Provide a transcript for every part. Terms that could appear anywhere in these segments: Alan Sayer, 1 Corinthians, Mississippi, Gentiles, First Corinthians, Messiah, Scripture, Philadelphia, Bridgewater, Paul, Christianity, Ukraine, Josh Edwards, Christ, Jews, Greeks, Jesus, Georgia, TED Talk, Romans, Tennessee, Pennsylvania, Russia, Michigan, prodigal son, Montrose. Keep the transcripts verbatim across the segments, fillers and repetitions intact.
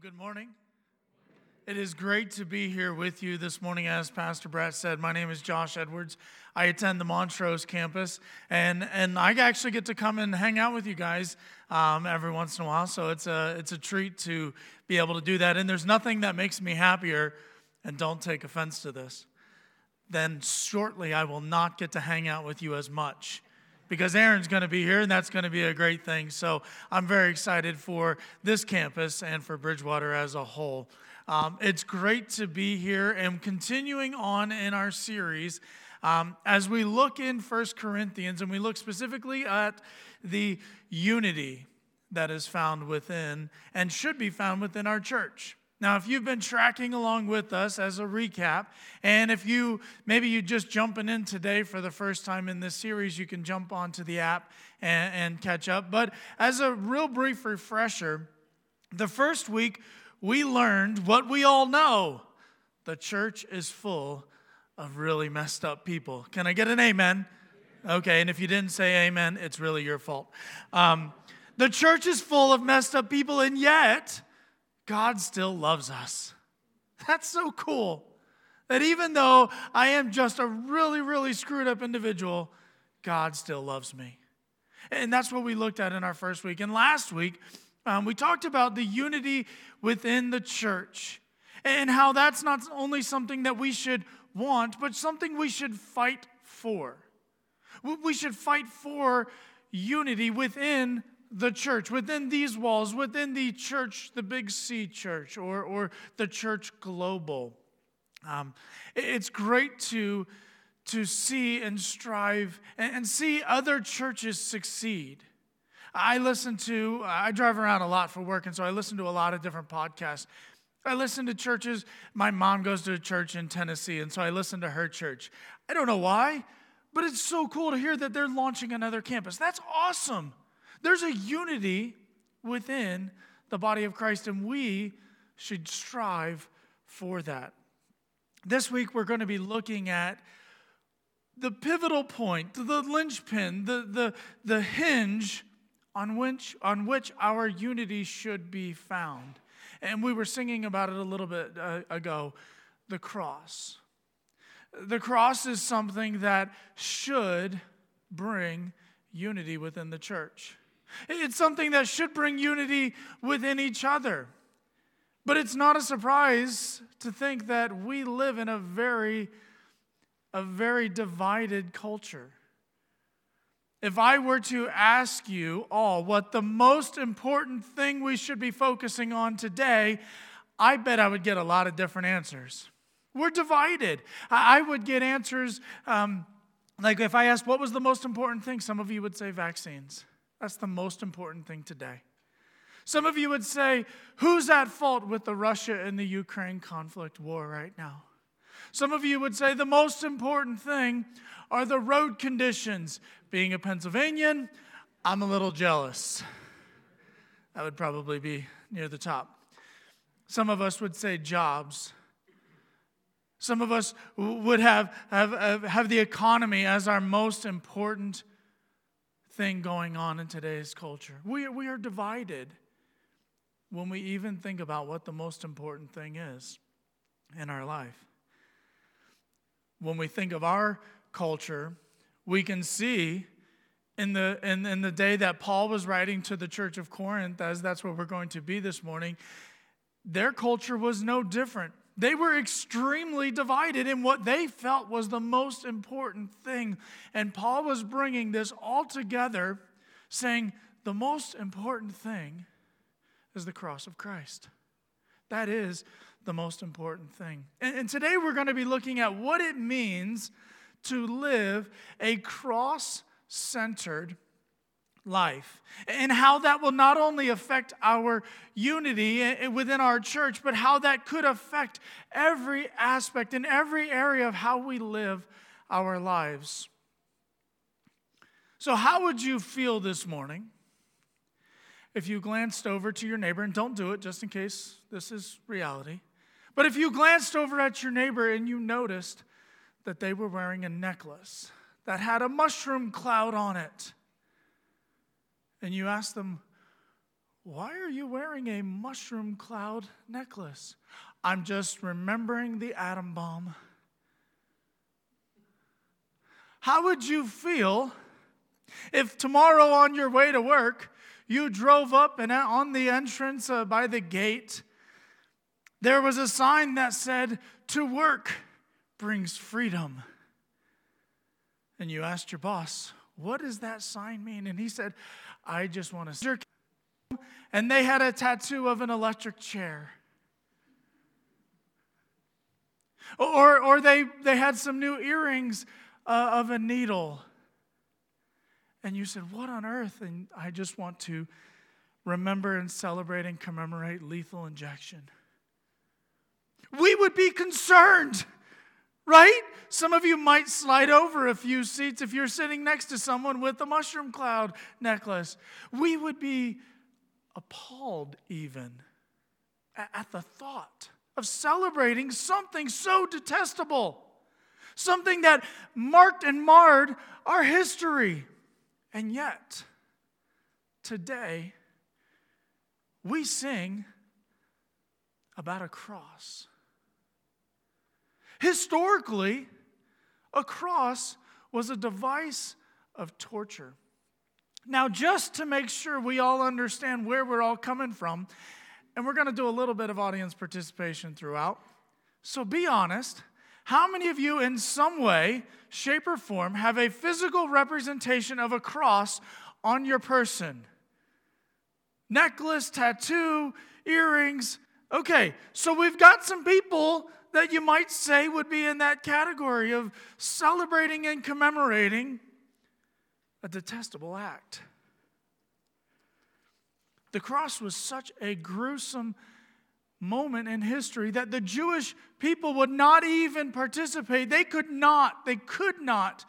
Well, good morning. It is great to be here with you this morning. As Pastor Brett said, my name is Josh Edwards. I attend the Montrose campus, and, and I actually get to come and hang out with you guys um, every once in a while, so it's a, it's a treat to be able to do that. And there's nothing that makes me happier, and don't take offense to this, then shortly I will not get to hang out with you as much, because Aaron's going to be here, and that's going to be a great thing. So I'm very excited for this campus and for Bridgewater as a whole. Um, it's great to be here and continuing on in our series um, as we look in First Corinthians, and we look specifically at the unity that is found within and should be found within our church. Now, if you've been tracking along with us as a recap, and if you, maybe you're just jumping in today for the first time in this series, you can jump onto the app and, and catch up. But as a real brief refresher, the first week we learned what we all know. The church is full of really messed up people. Can I get an amen? Okay, and if you didn't say amen, it's really your fault. Um, the church is full of messed up people, and yet God still loves us. That's so cool. That even though I am just a really, really screwed up individual, God still loves me. And that's what we looked at in our first week. And last week, um, we talked about the unity within the church and how that's not only something that we should want, but something we should fight for. We should fight for unity within the church, within these walls, within the church, the big C church, or or the church global. Um, it's great to, to see and strive and, and see other churches succeed. I listen to, I drive around a lot for work, and so I listen to a lot of different podcasts. I listen to churches. My mom goes to a church in Tennessee, and so I listen to her church. I don't know why, but it's so cool to hear that they're launching another campus. That's awesome. There's a unity within the body of Christ, and we should strive for that. This week, we're going to be looking at the pivotal point, the linchpin, the, the, the hinge on which, on which our unity should be found. And we were singing about it a little bit uh, ago, the cross. The cross is something that should bring unity within the church. It's something that should bring unity within each other. But it's not a surprise to think that we live in a very, a very divided culture. If I were to ask you all what the most important thing we should be focusing on today, I bet I would get a lot of different answers. We're divided. I would get answers. Um, Like if I asked what was the most important thing, some of you would say vaccines. That's the most important thing today. Some of you would say, who's at fault with the Russia and the Ukraine conflict war right now? Some of you would say the most important thing are the road conditions. Being a Pennsylvanian, I'm a little jealous. That would probably be near the top. Some of us would say jobs. Some of us would have, have have the economy as our most important thing going on in today's culture. We, we are divided when we even think about what the most important thing is in our life. When we think of our culture, we can see in the in, in the day that Paul was writing to the church of Corinth, as that's where we're going to be this morning, their culture was no different. They were extremely divided in what they felt was the most important thing. And Paul was bringing this all together, saying the most important thing is the cross of Christ. That is the most important thing. And, and today we're going to be looking at what it means to live a cross-centered life, and how that will not only affect our unity within our church, but how that could affect every aspect and every area of how we live our lives. So how would you feel this morning if you glanced over to your neighbor, and don't do it just in case this is reality, but if you glanced over at your neighbor and you noticed that they were wearing a necklace that had a mushroom cloud on it, and you ask them, why are you wearing a mushroom cloud necklace? I'm just remembering the atom bomb. How would you feel if tomorrow on your way to work, you drove up and on the entrance uh, by the gate, there was a sign that said, "To work brings freedom." And you asked your boss, "What does that sign mean?" And he said, "I just want to..." And they had a tattoo of an electric chair. Or or they, they had some new earrings uh, of a needle. And you said, "What on earth?" And I just want to remember and celebrate and commemorate lethal injection. We would be concerned, right? Some of you might slide over a few seats if you're sitting next to someone with a mushroom cloud necklace. We would be appalled even at the thought of celebrating something so detestable, something that marked and marred our history. And yet, today, we sing about a cross. Historically, a cross was a device of torture. Now, just to make sure we all understand where we're all coming from, and we're going to do a little bit of audience participation throughout, so be honest. How many of you in some way, shape, or form have a physical representation of a cross on your person? Necklace, tattoo, earrings. Okay, so we've got some people that you might say would be in that category of celebrating and commemorating a detestable act. The cross was such a gruesome moment in history that the Jewish people would not even participate. They could not, they could not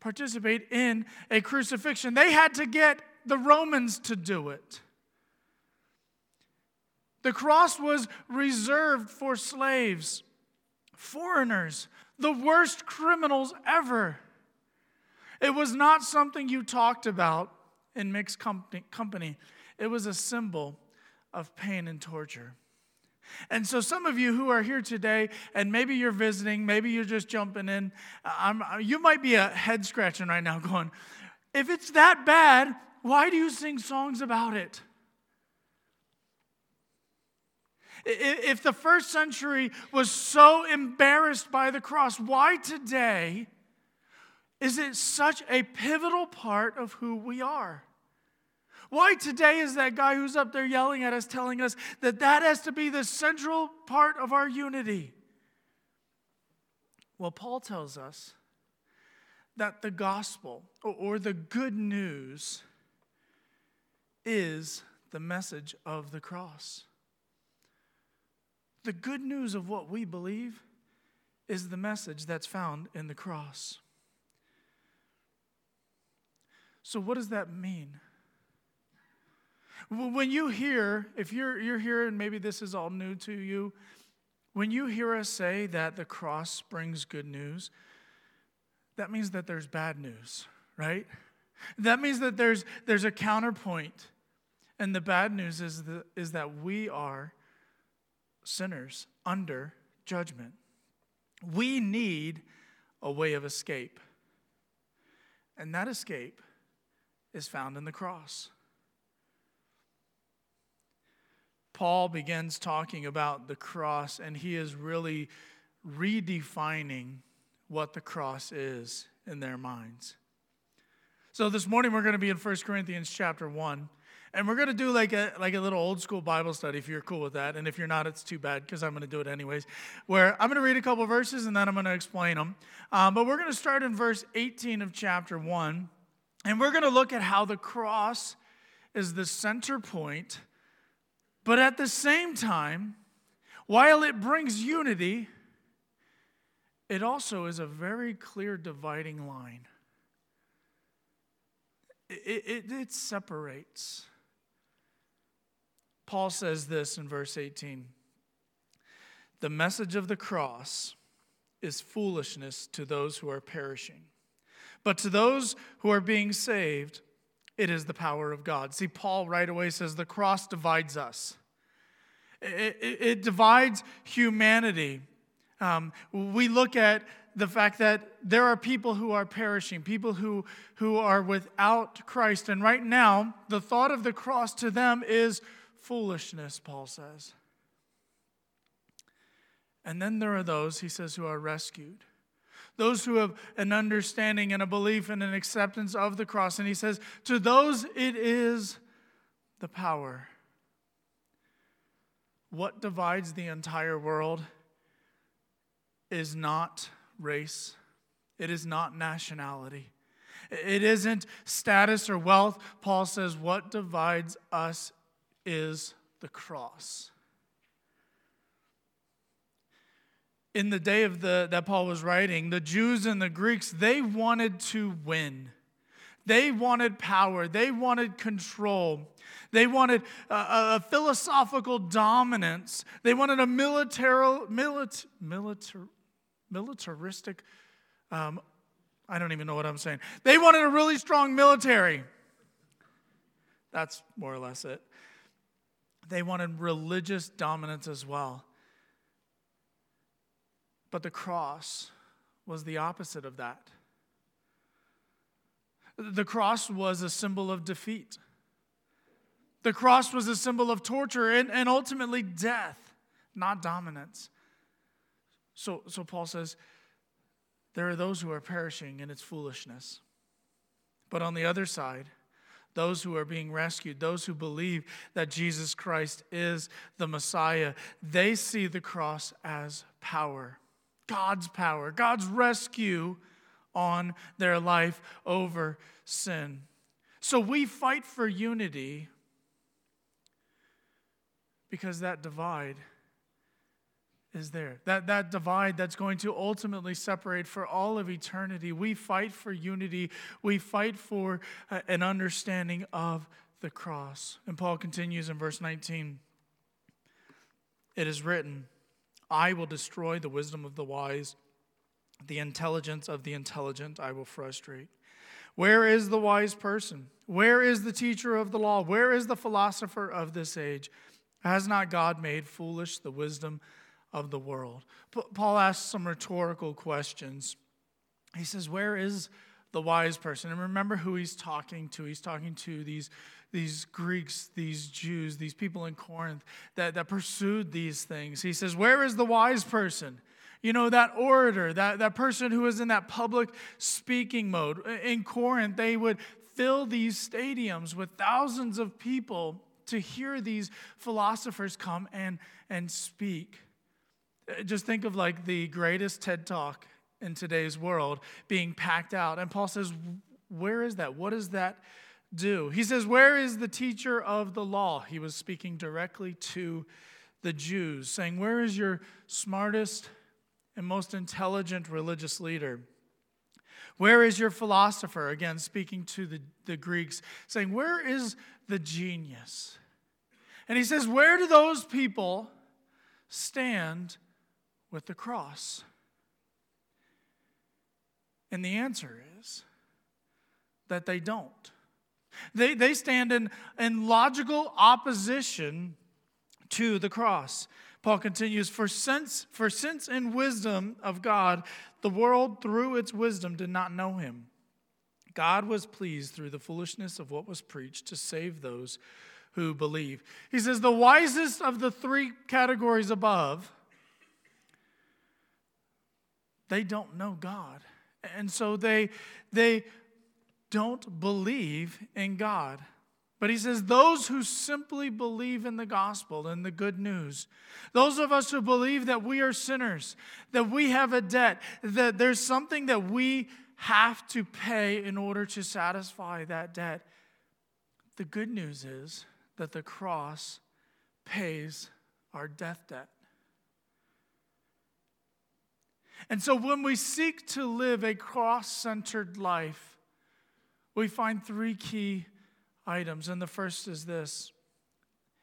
participate in a crucifixion. They had to get the Romans to do it. The cross was reserved for slaves, foreigners, the worst criminals ever. It was not something you talked about in mixed company. It was a symbol of pain and torture. And so some of you who are here today, and maybe you're visiting, maybe you're just jumping in, I'm, you might be a head scratching right now going, if it's that bad, why do you sing songs about it? If the first century was so embarrassed by the cross, why today is it such a pivotal part of who we are? Why today is that guy who's up there yelling at us telling us that that has to be the central part of our unity? Well, Paul tells us that the gospel, or the good news, is the message of the cross. The good news of what we believe is the message that's found in the cross. So what does that mean? When you hear, if you're you're here and maybe this is all new to you, when you hear us say that the cross brings good news, that means that there's bad news, right? That means that there's there's a counterpoint. And the bad news is the, is that we are sinners under judgment. We need a way of escape. And that escape is found in the cross. Paul begins talking about the cross, and he is really redefining what the cross is in their minds. So this morning we're going to be in First Corinthians chapter one. And we're going to do like a like a little old school Bible study, if you're cool with that. And if you're not, it's too bad, because I'm going to do it anyways. Where I'm going to read a couple verses, and then I'm going to explain them. Um, but we're going to start in verse eighteen of chapter one. And we're going to look at how the cross is the center point. But at the same time, while it brings unity, it also is a very clear dividing line. It, it, it separates. Paul says this in verse eighteen. The message of the cross is foolishness to those who are perishing, but to those who are being saved, It is the power of God. See, Paul right away says the cross divides us. It, it, it divides humanity. Um, we look at the fact that there are people who are perishing, people who, who are without Christ. And right now, the thought of the cross to them is foolishness, Paul says. And then there are those, he says, who are rescued. Those who have an understanding and a belief and an acceptance of the cross. And he says, to those it is the power. What divides the entire world is not race. It is not nationality. It isn't status or wealth. Paul says, what divides us is the cross. In the day of the that Paul was writing, the Jews and the Greeks, they wanted to win. They wanted power. They wanted control. They wanted a, a philosophical dominance. They wanted a military, military, military, militaristic, um, I don't even know what I'm saying. They wanted a really strong military. That's more or less it. They wanted religious dominance as well. But the cross was the opposite of that. The cross was a symbol of defeat. The cross was a symbol of torture and, and ultimately death, not dominance. So, so Paul says, there are those who are perishing in its foolishness. But on the other side, those who are being rescued, those who believe that Jesus Christ is the Messiah, they see the cross as power. God's power, God's rescue on their life over sin. So we fight for unity because that divide is there. That, that divide that's going to ultimately separate for all of eternity. We fight for unity. We fight for an understanding of the cross. And Paul continues in verse nineteen. It is written, I will destroy the wisdom of the wise, the intelligence of the intelligent I will frustrate. Where is the wise person? Where is the teacher of the law? Where is the philosopher of this age? Has not God made foolish the wisdom of the world? P- Paul asks some rhetorical questions. He says, where is the wise person? And remember who he's talking to. He's talking to these These Greeks, these Jews, these people in Corinth that, that pursued these things. He says, where is the wise person? You know, that orator, that, that person who is in that public speaking mode. In Corinth, they would fill these stadiums with thousands of people to hear these philosophers come and, and speak. Just think of like the greatest TED Talk in today's world being packed out. And Paul says, where is that? What is that? Do. He says, where is the teacher of the law? He was speaking directly to the Jews, saying, where is your smartest and most intelligent religious leader? Where is your philosopher? Again, speaking to the, the Greeks, saying, where is the genius? And he says, where do those people stand with the cross? And the answer is that they don't. They they stand in, in logical opposition to the cross. Paul continues, for since, for since in wisdom of God, the world through its wisdom did not know him. God was pleased through the foolishness of what was preached to save those who believe. He says the wisest of the three categories above, they don't know God. And so they they... don't believe in God. But he says those who simply believe in the gospel and the good news, those of us who believe that we are sinners, that we have a debt, that there's something that we have to pay in order to satisfy that debt. The good news is that the cross pays our death debt. And so when we seek to live a cross-centered life, we find three key items, and the first is this.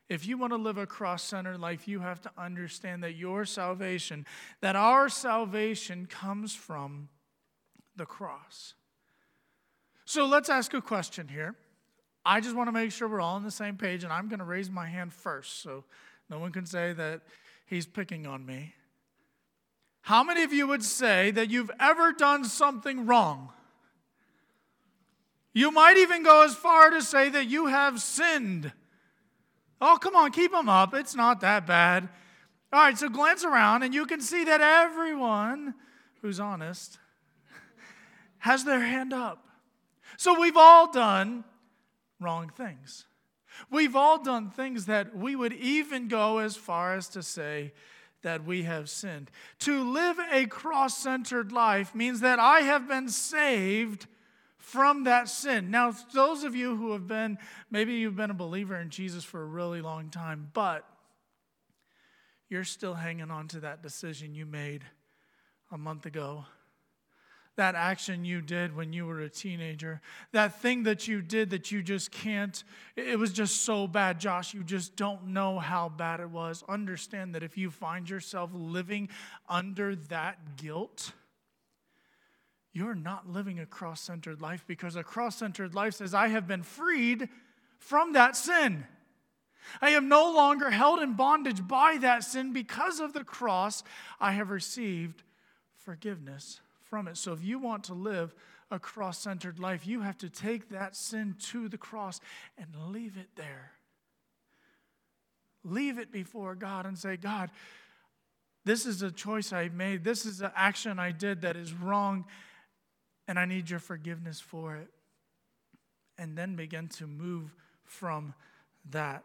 If you want to live a cross-centered life, you have to understand that your salvation, that our salvation comes from the cross. So let's ask a question here. I just want to make sure we're all on the same page, and I'm going to raise my hand first so no one can say that he's picking on me. How many of you would say that you've ever done something wrong? You might even go as far to say that you have sinned. Oh, come on, keep them up. It's not that bad. All right, so glance around, and you can see that everyone who's honest has their hand up. So we've all done wrong things. We've all done things that we would even go as far as to say that we have sinned. To live a cross-centered life means that I have been saved from that sin. Now, those of you who have been, maybe you've been a believer in Jesus for a really long time, but you're still hanging on to that decision you made a month ago. That action you did when you were a teenager, that thing that you did that you just can't, it was just so bad, Josh, you just don't know how bad it was. Understand that if you find yourself living under that guilt, you're not living a cross-centered life, because a cross-centered life says, I have been freed from that sin. I am no longer held in bondage by that sin. Because of the cross, I have received forgiveness from it. So if you want to live a cross-centered life, you have to take that sin to the cross and leave it there. Leave it before God and say, God, this is a choice I made. This is an action I did that is wrong, and I need your forgiveness for it. And then begin to move from that.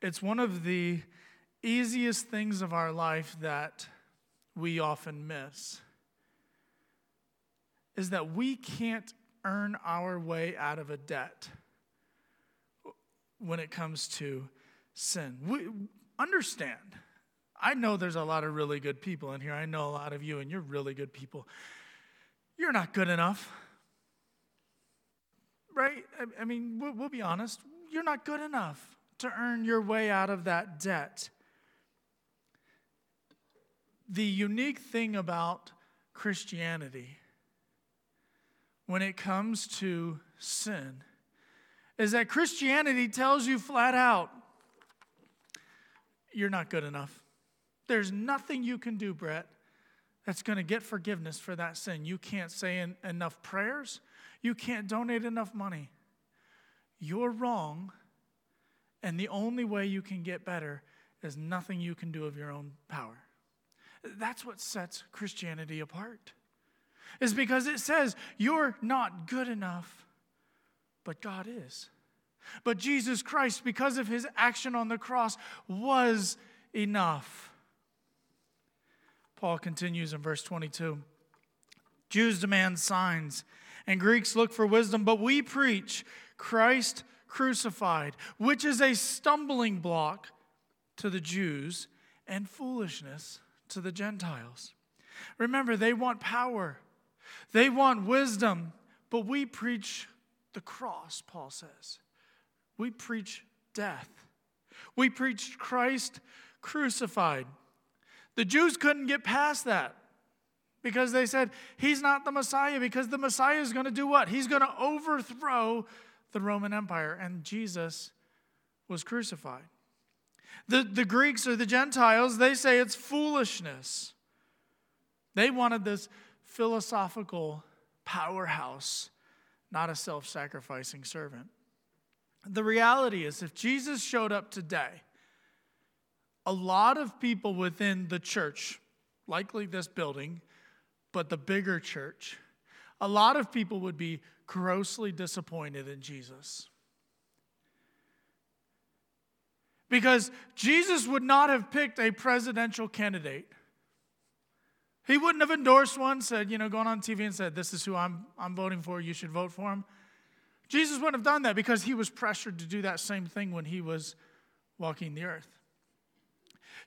It's one of the easiest things of our life that we often miss is that we can't earn our way out of a debt when it comes to sin. We understand. I know there's a lot of really good people in here. I know a lot of you, and you're really good people. You're not good enough, right? I mean, we'll be honest. You're not good enough to earn your way out of that debt. The unique thing about Christianity when it comes to sin is that Christianity tells you flat out, you're not good enough. There's nothing you can do, Brett, that's going to get forgiveness for that sin. You can't say en- enough prayers. You can't donate enough money. You're wrong, and the only way you can get better is nothing you can do of your own power. That's what sets Christianity apart, is because it says you're not good enough, but God is. But Jesus Christ, because of his action on the cross, was enough. Paul continues in verse twenty-two. Jews demand signs, and Greeks look for wisdom, but we preach Christ crucified, which is a stumbling block to the Jews and foolishness to the Gentiles. Remember, they want power. They want wisdom, but we preach the cross, Paul says. We preach death. We preach Christ crucified. The Jews couldn't get past that because they said, he's not the Messiah, because the Messiah is going to do what? He's going to overthrow the Roman Empire, and Jesus was crucified. The, the Greeks or the Gentiles, they say it's foolishness. They wanted this philosophical powerhouse, not a self-sacrificing servant. The reality is, if Jesus showed up today, a lot of people within the church, likely this building, but the bigger church, a lot of people would be grossly disappointed in Jesus. Because Jesus would not have picked a presidential candidate. He wouldn't have endorsed one, said, you know, gone on T V and said, this is who I'm, I'm voting for, you should vote for him. Jesus wouldn't have done that because he was pressured to do that same thing when he was walking the earth.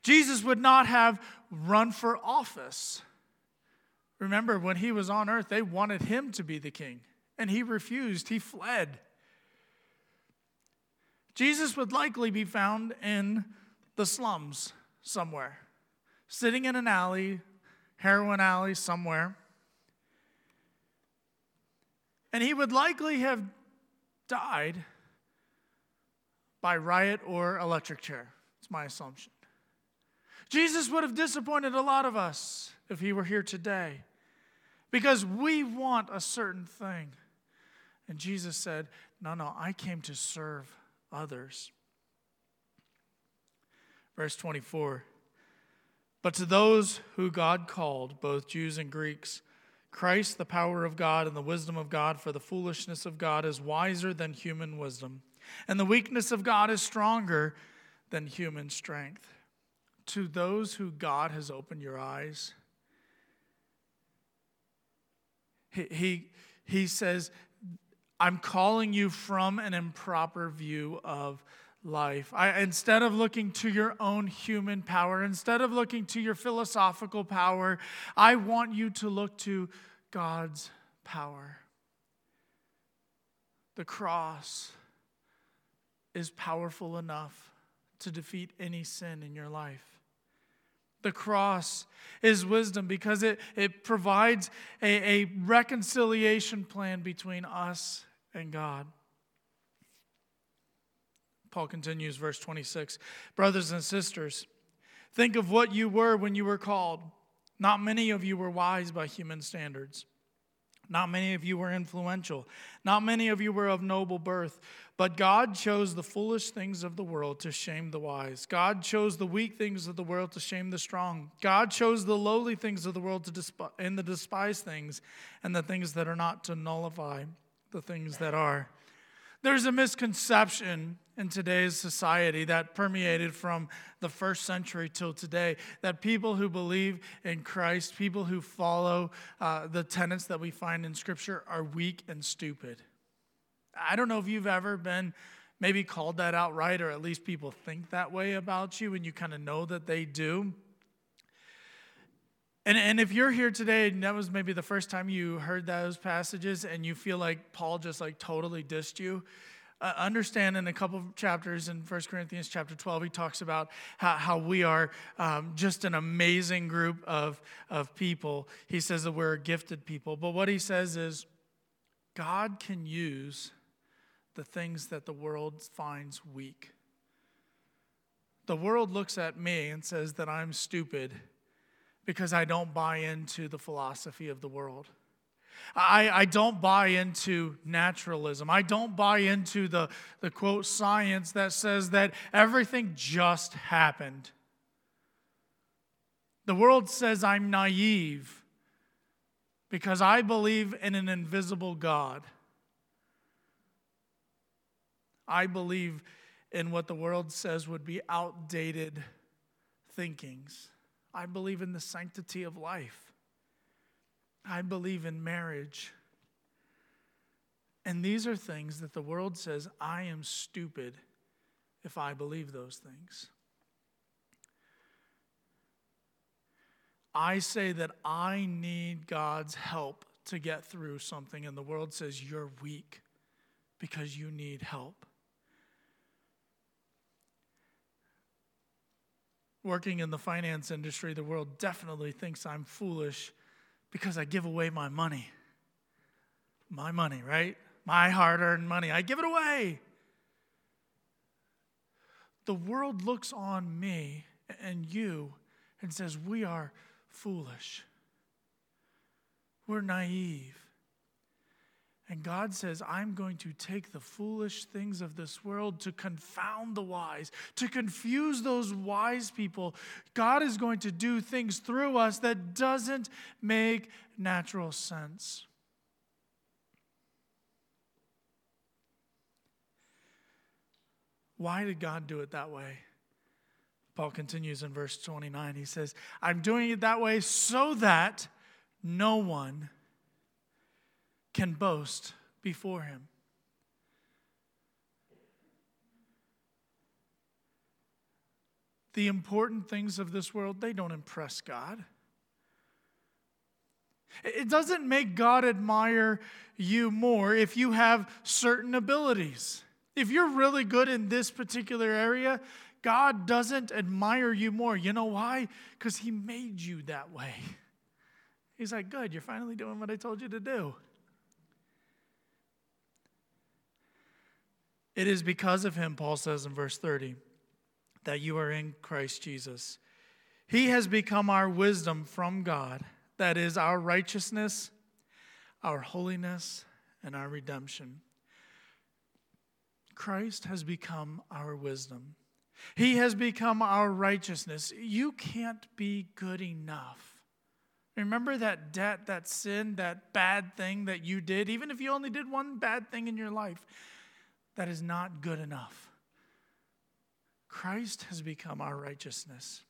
Jesus would not have run for office. Remember, when he was on earth, they wanted him to be the king, and he refused. He fled. Jesus would likely be found in the slums somewhere, sitting in an alley, heroin alley somewhere. And he would likely have died by riot or electric chair. It's my assumption. Jesus would have disappointed a lot of us if he were here today, because we want a certain thing. And Jesus said, no, no, I came to serve others. Verse twenty-four, but to those who God called, both Jews and Greeks, Christ, the power of God and the wisdom of God, for the foolishness of God is wiser than human wisdom, and the weakness of God is stronger than human strength. To those who God has opened your eyes, He, he, he says, I'm calling you from an improper view of life. I, instead of looking to your own human power, instead of looking to your philosophical power, I want you to look to God's power. The cross is powerful enough to defeat any sin in your life. The cross is wisdom because it, it provides a, a reconciliation plan between us and God. Paul continues, verse twenty-six, brothers and sisters, think of what you were when you were called. Not many of you were wise by human standards. Not many of you were influential. Not many of you were of noble birth. But God chose the foolish things of the world to shame the wise. God chose the weak things of the world to shame the strong. God chose the lowly things of the world to desp- and the despised things, and the things that are not, to nullify the things that are. There's a misconception in today's society that permeated from the first century till today, that people who believe in Christ, people who follow uh, the tenets that we find in Scripture, are weak and stupid. I don't know if you've ever been maybe called that outright, or at least people think that way about you, and you kind of know that they do. And, and if you're here today, and that was maybe the first time you heard those passages, and you feel like Paul just like totally dissed you, uh, understand in a couple of chapters in First Corinthians chapter twelve, he talks about how, how we are um, just an amazing group of, of people. He says that we're a gifted people. But what he says is, God can use the things that the world finds weak. The world looks at me and says that I'm stupid because I don't buy into the philosophy of the world. I, I don't buy into naturalism. I don't buy into the, the, quote, science that says that everything just happened. The world says I'm naive because I believe in an invisible God. I believe in what the world says would be outdated thinkings. I believe in the sanctity of life. I believe in marriage. And these are things that the world says, I am stupid if I believe those things. I say that I need God's help to get through something, and the world says you're weak because you need help. Working in the finance industry, the world definitely thinks I'm foolish because I give away my money. My money, right? My hard-earned money. I give it away. The world looks on me and you and says we are foolish. We're naive. And God says, I'm going to take the foolish things of this world to confound the wise, to confuse those wise people. God is going to do things through us that doesn't make natural sense. Why did God do it that way? Paul continues in verse twenty-nine. He says, I'm doing it that way so that no one can boast before him. The important things of this world, they don't impress God. It doesn't make God admire you more if you have certain abilities. If you're really good in this particular area, God doesn't admire you more. You know why? Because he made you that way. He's like, good, you're finally doing what I told you to do. It is because of him, Paul says in verse thirty, that you are in Christ Jesus. He has become our wisdom from God, that is our righteousness, our holiness, and our redemption. Christ has become our wisdom. He has become our righteousness. You can't be good enough. Remember that debt, that sin, that bad thing that you did, even if you only did one bad thing in your life, that is not good enough. Christ has become our righteousness.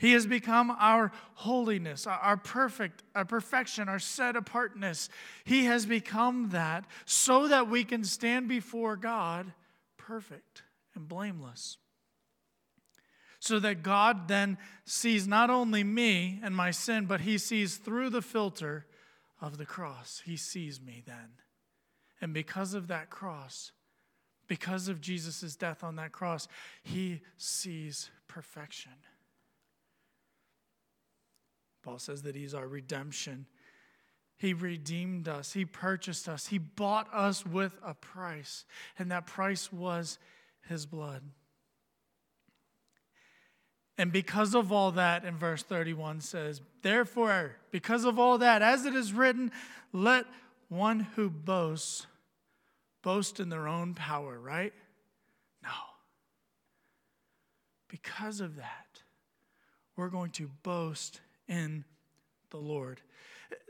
He has become our holiness, our perfect, our perfection, our set apartness. He has become that so that we can stand before God perfect and blameless. So that God then sees not only me and my sin, but he sees through the filter of the cross. He sees me then. And because of that cross, because of Jesus' death on that cross, he sees perfection. Paul says that he's our redemption. He redeemed us. He purchased us. He bought us with a price. And that price was his blood. And because of all that, in verse thirty-one says, therefore, because of all that, as it is written, let one who boasts, boast in their own power, right? No. Because of that, we're going to boast in the Lord.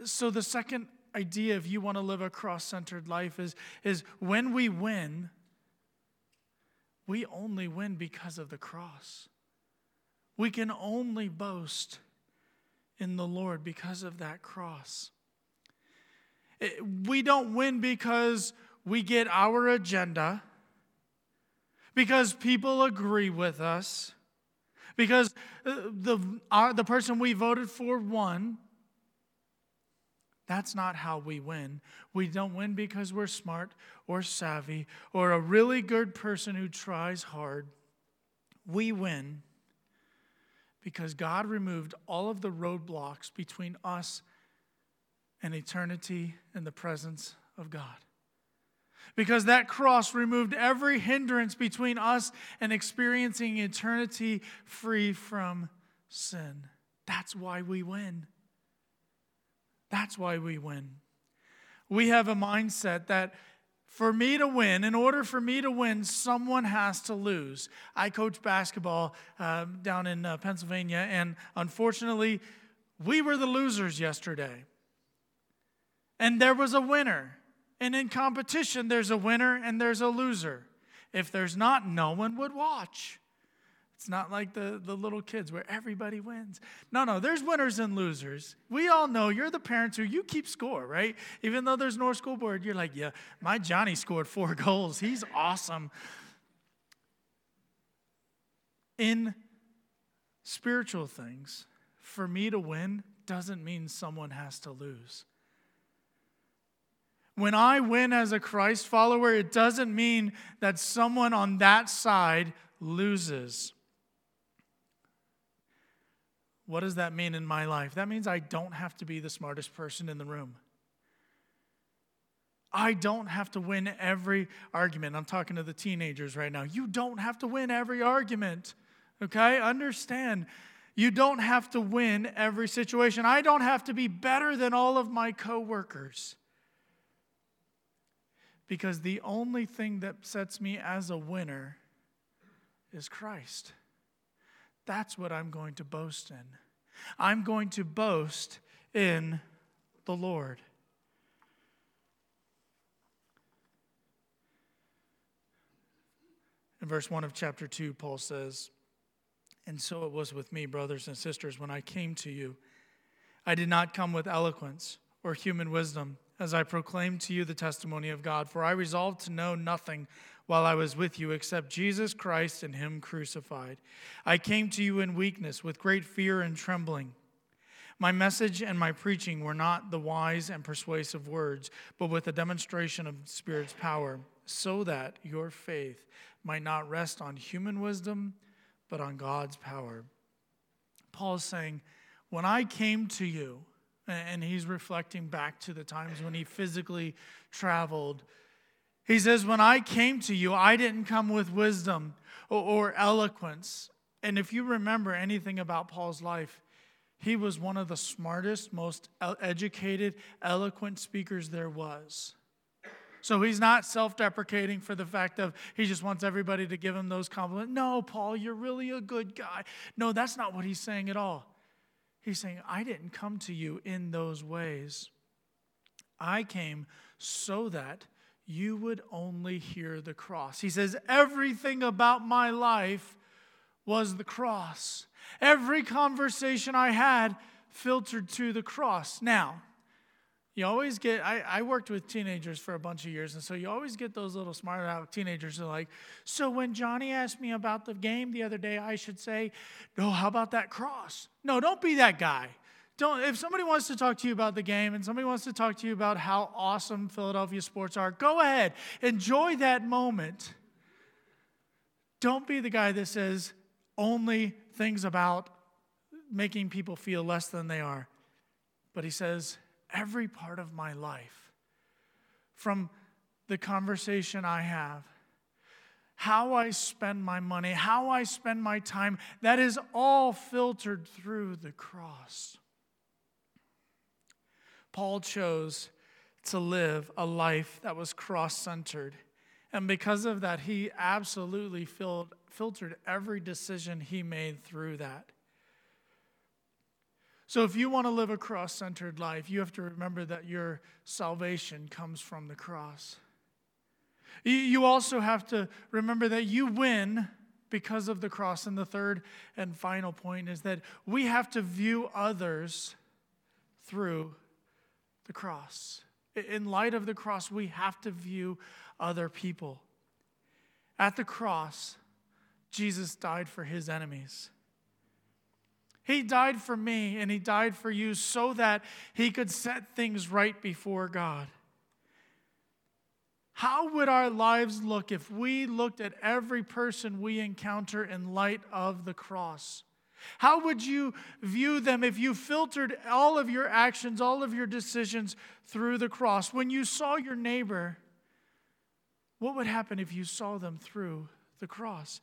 So the second idea, if you want to live a cross-centered life, is, is when we win, we only win because of the cross. We can only boast in the Lord because of that cross. We don't win because we get our agenda, because people agree with us, because the our, the person we voted for won. That's not how we win. We don't win because we're smart or savvy or a really good person who tries hard. We win because God removed all of the roadblocks between us and eternity and the presence of God. Because that cross removed every hindrance between us and experiencing eternity free from sin. That's why we win. That's why we win. We have a mindset that for me to win, in order for me to win, someone has to lose. I coach basketball uh, down in uh, Pennsylvania, and unfortunately, we were the losers yesterday. And there was a winner. And in competition, there's a winner and there's a loser. If there's not, no one would watch. It's not like the, the little kids where everybody wins. No, no, there's winners and losers. We all know you're the parents who you keep score, right? Even though there's no scoreboard, you're like, yeah, my Johnny scored four goals. He's awesome. In spiritual things, for me to win doesn't mean someone has to lose. When I win as a Christ follower, it doesn't mean that someone on that side loses. What does that mean in my life? That means I don't have to be the smartest person in the room. I don't have to win every argument. I'm talking to the teenagers right now. You don't have to win every argument. Okay? Understand. You don't have to win every situation. I don't have to be better than all of my coworkers. Because the only thing that sets me as a winner is Christ. That's what I'm going to boast in. I'm going to boast in the Lord. In verse one of chapter two, Paul says, and so it was with me, brothers and sisters, when I came to you. I did not come with eloquence or human wisdom, as I proclaimed to you the testimony of God, for I resolved to know nothing while I was with you except Jesus Christ and him crucified. I came to you in weakness, with great fear and trembling. My message and my preaching were not the wise and persuasive words, but with a demonstration of the Spirit's power, so that your faith might not rest on human wisdom, but on God's power. Paul is saying, when I came to you, and he's reflecting back to the times when he physically traveled. He says, when I came to you, I didn't come with wisdom or, or eloquence. And if you remember anything about Paul's life, he was one of the smartest, most educated, eloquent speakers there was. So he's not self-deprecating for the fact of he just wants everybody to give him those compliments. No, Paul, you're really a good guy. No, that's not what he's saying at all. He's saying, I didn't come to you in those ways. I came so that you would only hear the cross. He says, everything about my life was the cross. Every conversation I had filtered to the cross. Now, you always get, I, I worked with teenagers for a bunch of years, and so you always get those little smart out teenagers who are like, so when Johnny asked me about the game the other day, I should say, no, how about that cross? No, don't be that guy. Don't. If somebody wants to talk to you about the game and somebody wants to talk to you about how awesome Philadelphia sports are, go ahead. Enjoy that moment. Don't be the guy that says only things about making people feel less than they are. But he says, every part of my life, from the conversation I have, how I spend my money, how I spend my time, that is all filtered through the cross. Paul chose to live a life that was cross-centered. And because of that, he absolutely filled, filtered every decision he made through that. So if you want to live a cross-centered life, you have to remember that your salvation comes from the cross. You also have to remember that you win because of the cross. And the third and final point is that we have to view others through the cross. In light of the cross, we have to view other people. At the cross, Jesus died for his enemies. He died for me and he died for you so that he could set things right before God. How would our lives look if we looked at every person we encounter in light of the cross? How would you view them if you filtered all of your actions, all of your decisions through the cross? When you saw your neighbor, what would happen if you saw them through the cross?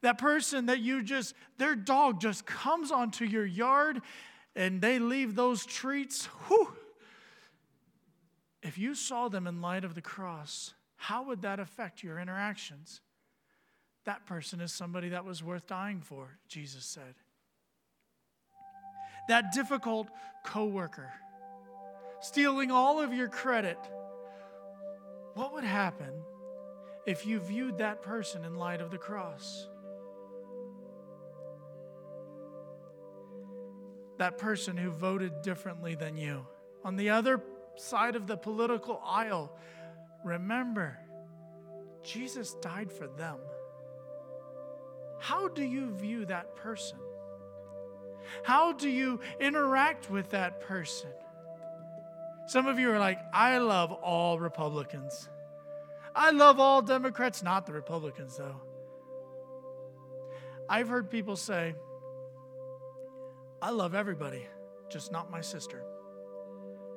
That person that you just, their dog just comes onto your yard and they leave those treats. Whew. If you saw them in light of the cross, how would that affect your interactions? That person is somebody that was worth dying for, Jesus said. That difficult coworker, stealing all of your credit, what would happen if you viewed that person in light of the cross? That person who voted differently than you on the other side of the political aisle, remember, Jesus died for them. How do you view that person? How do you interact with that person? Some of you are like, I love all Republicans. I love all Democrats, not the Republicans, though. I've heard people say, I love everybody, just not my sister.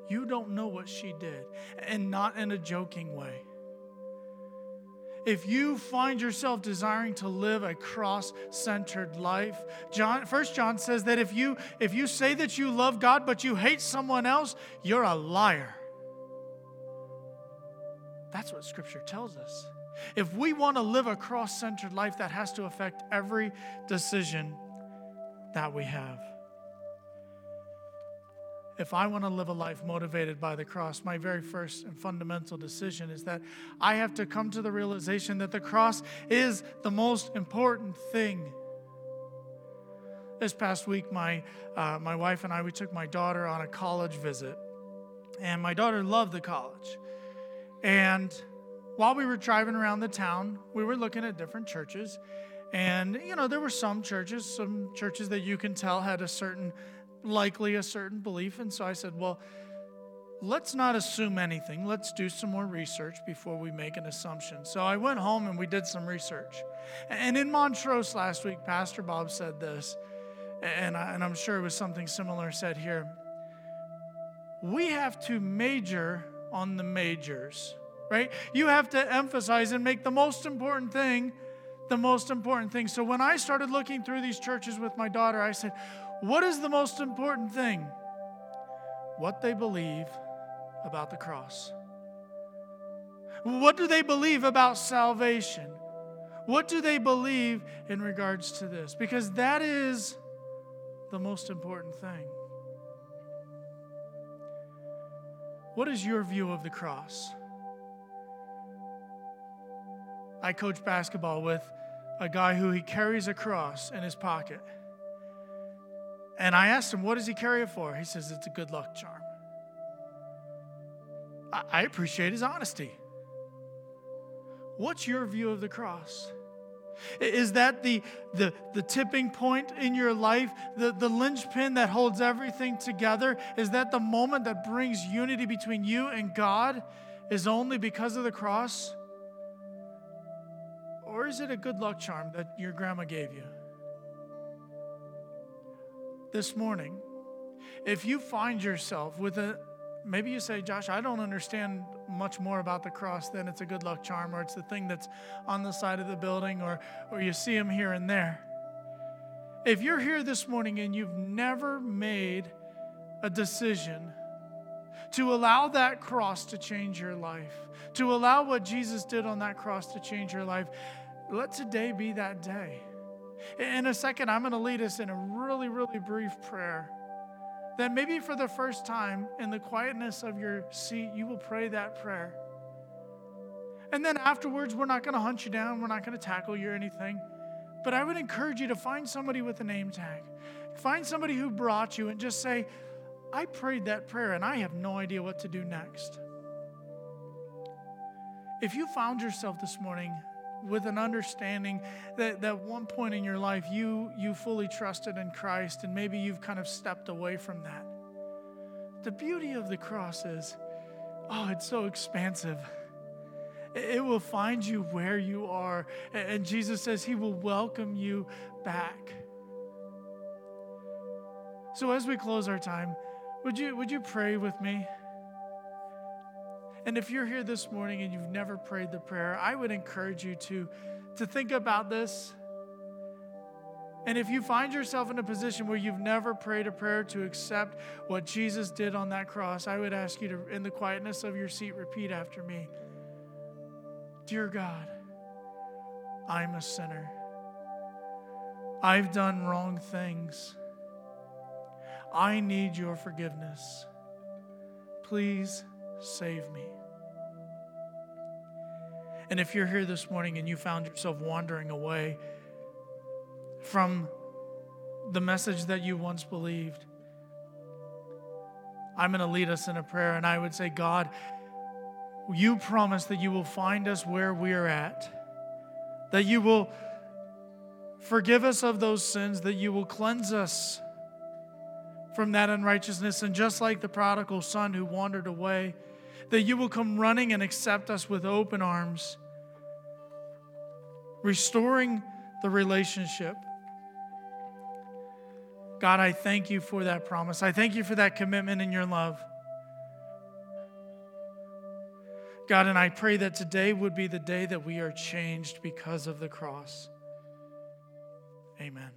You don't know what she did, and not in a joking way. If you find yourself desiring to live a cross-centered life, John, First John says that if you, if you say that you love God but you hate someone else, you're a liar. That's what Scripture tells us. If we want to live a cross-centered life, that has to affect every decision that we have. If I want to live a life motivated by the cross, my very first and fundamental decision is that I have to come to the realization that the cross is the most important thing. This past week, my uh, my wife and I, we took my daughter on a college visit. And my daughter loved the college. And while we were driving around the town, we were looking at different churches. And, you know, there were some churches, some churches that you can tell had a certain likely a certain belief. And so I said, well, let's not assume anything. Let's do some more research before we make an assumption. So I went home and we did some research. And in Montrose last week, Pastor Bob said this, and, I, and I'm sure it was something similar said here. We have to major on the majors right? You have to emphasize and make the most important thing the most important thing. So when I started looking through these churches with my daughter, I said, what is the most important thing? What they believe about the cross. What do they believe about salvation? What do they believe in regards to this? Because that is the most important thing. What is your view of the cross? I coach basketball with a guy who he carries a cross in his pocket. And I asked him, what does he carry it for? He says, it's a good luck charm. I appreciate his honesty. What's your view of the cross? Is that the the, the tipping point in your life, the, the linchpin that holds everything together? Is that the moment that brings unity between you and God is only because of the cross? Or is it a good luck charm that your grandma gave you? This morning, if you find yourself with a, maybe you say, Josh, I don't understand much more about the cross than it's a good luck charm, or it's the thing that's on the side of the building, or, or you see them here and there. If you're here this morning and you've never made a decision to allow that cross to change your life, to allow what Jesus did on that cross to change your life, let today be that day. In a second, I'm going to lead us in a really, really brief prayer. Then maybe for the first time in the quietness of your seat, you will pray that prayer. And then afterwards, we're not going to hunt you down. We're not going to tackle you or anything. But I would encourage you to find somebody with a name tag. Find somebody who brought you and just say, I prayed that prayer and I have no idea what to do next. If you found yourself this morning with an understanding that at one point in your life you you fully trusted in Christ and maybe you've kind of stepped away from that. The beauty of the cross is, oh, it's so expansive. It will find you where you are. And Jesus says he will welcome you back. So as we close our time, would you would you pray with me? And if you're here this morning and you've never prayed the prayer, I would encourage you to, to think about this. And if you find yourself in a position where you've never prayed a prayer to accept what Jesus did on that cross, I would ask you to, in the quietness of your seat, repeat after me. Dear God, I'm a sinner. I've done wrong things. I need your forgiveness. Please save me. And if you're here this morning and you found yourself wandering away from the message that you once believed, I'm going to lead us in a prayer, and I would say, God, you promise that you will find us where we are at, that you will forgive us of those sins, that you will cleanse us from that unrighteousness, and just like the prodigal son who wandered away, that you will come running and accept us with open arms, restoring the relationship. God, I thank you for that promise. I thank you for that commitment in your love. God, and I pray that today would be the day that we are changed because of the cross. Amen.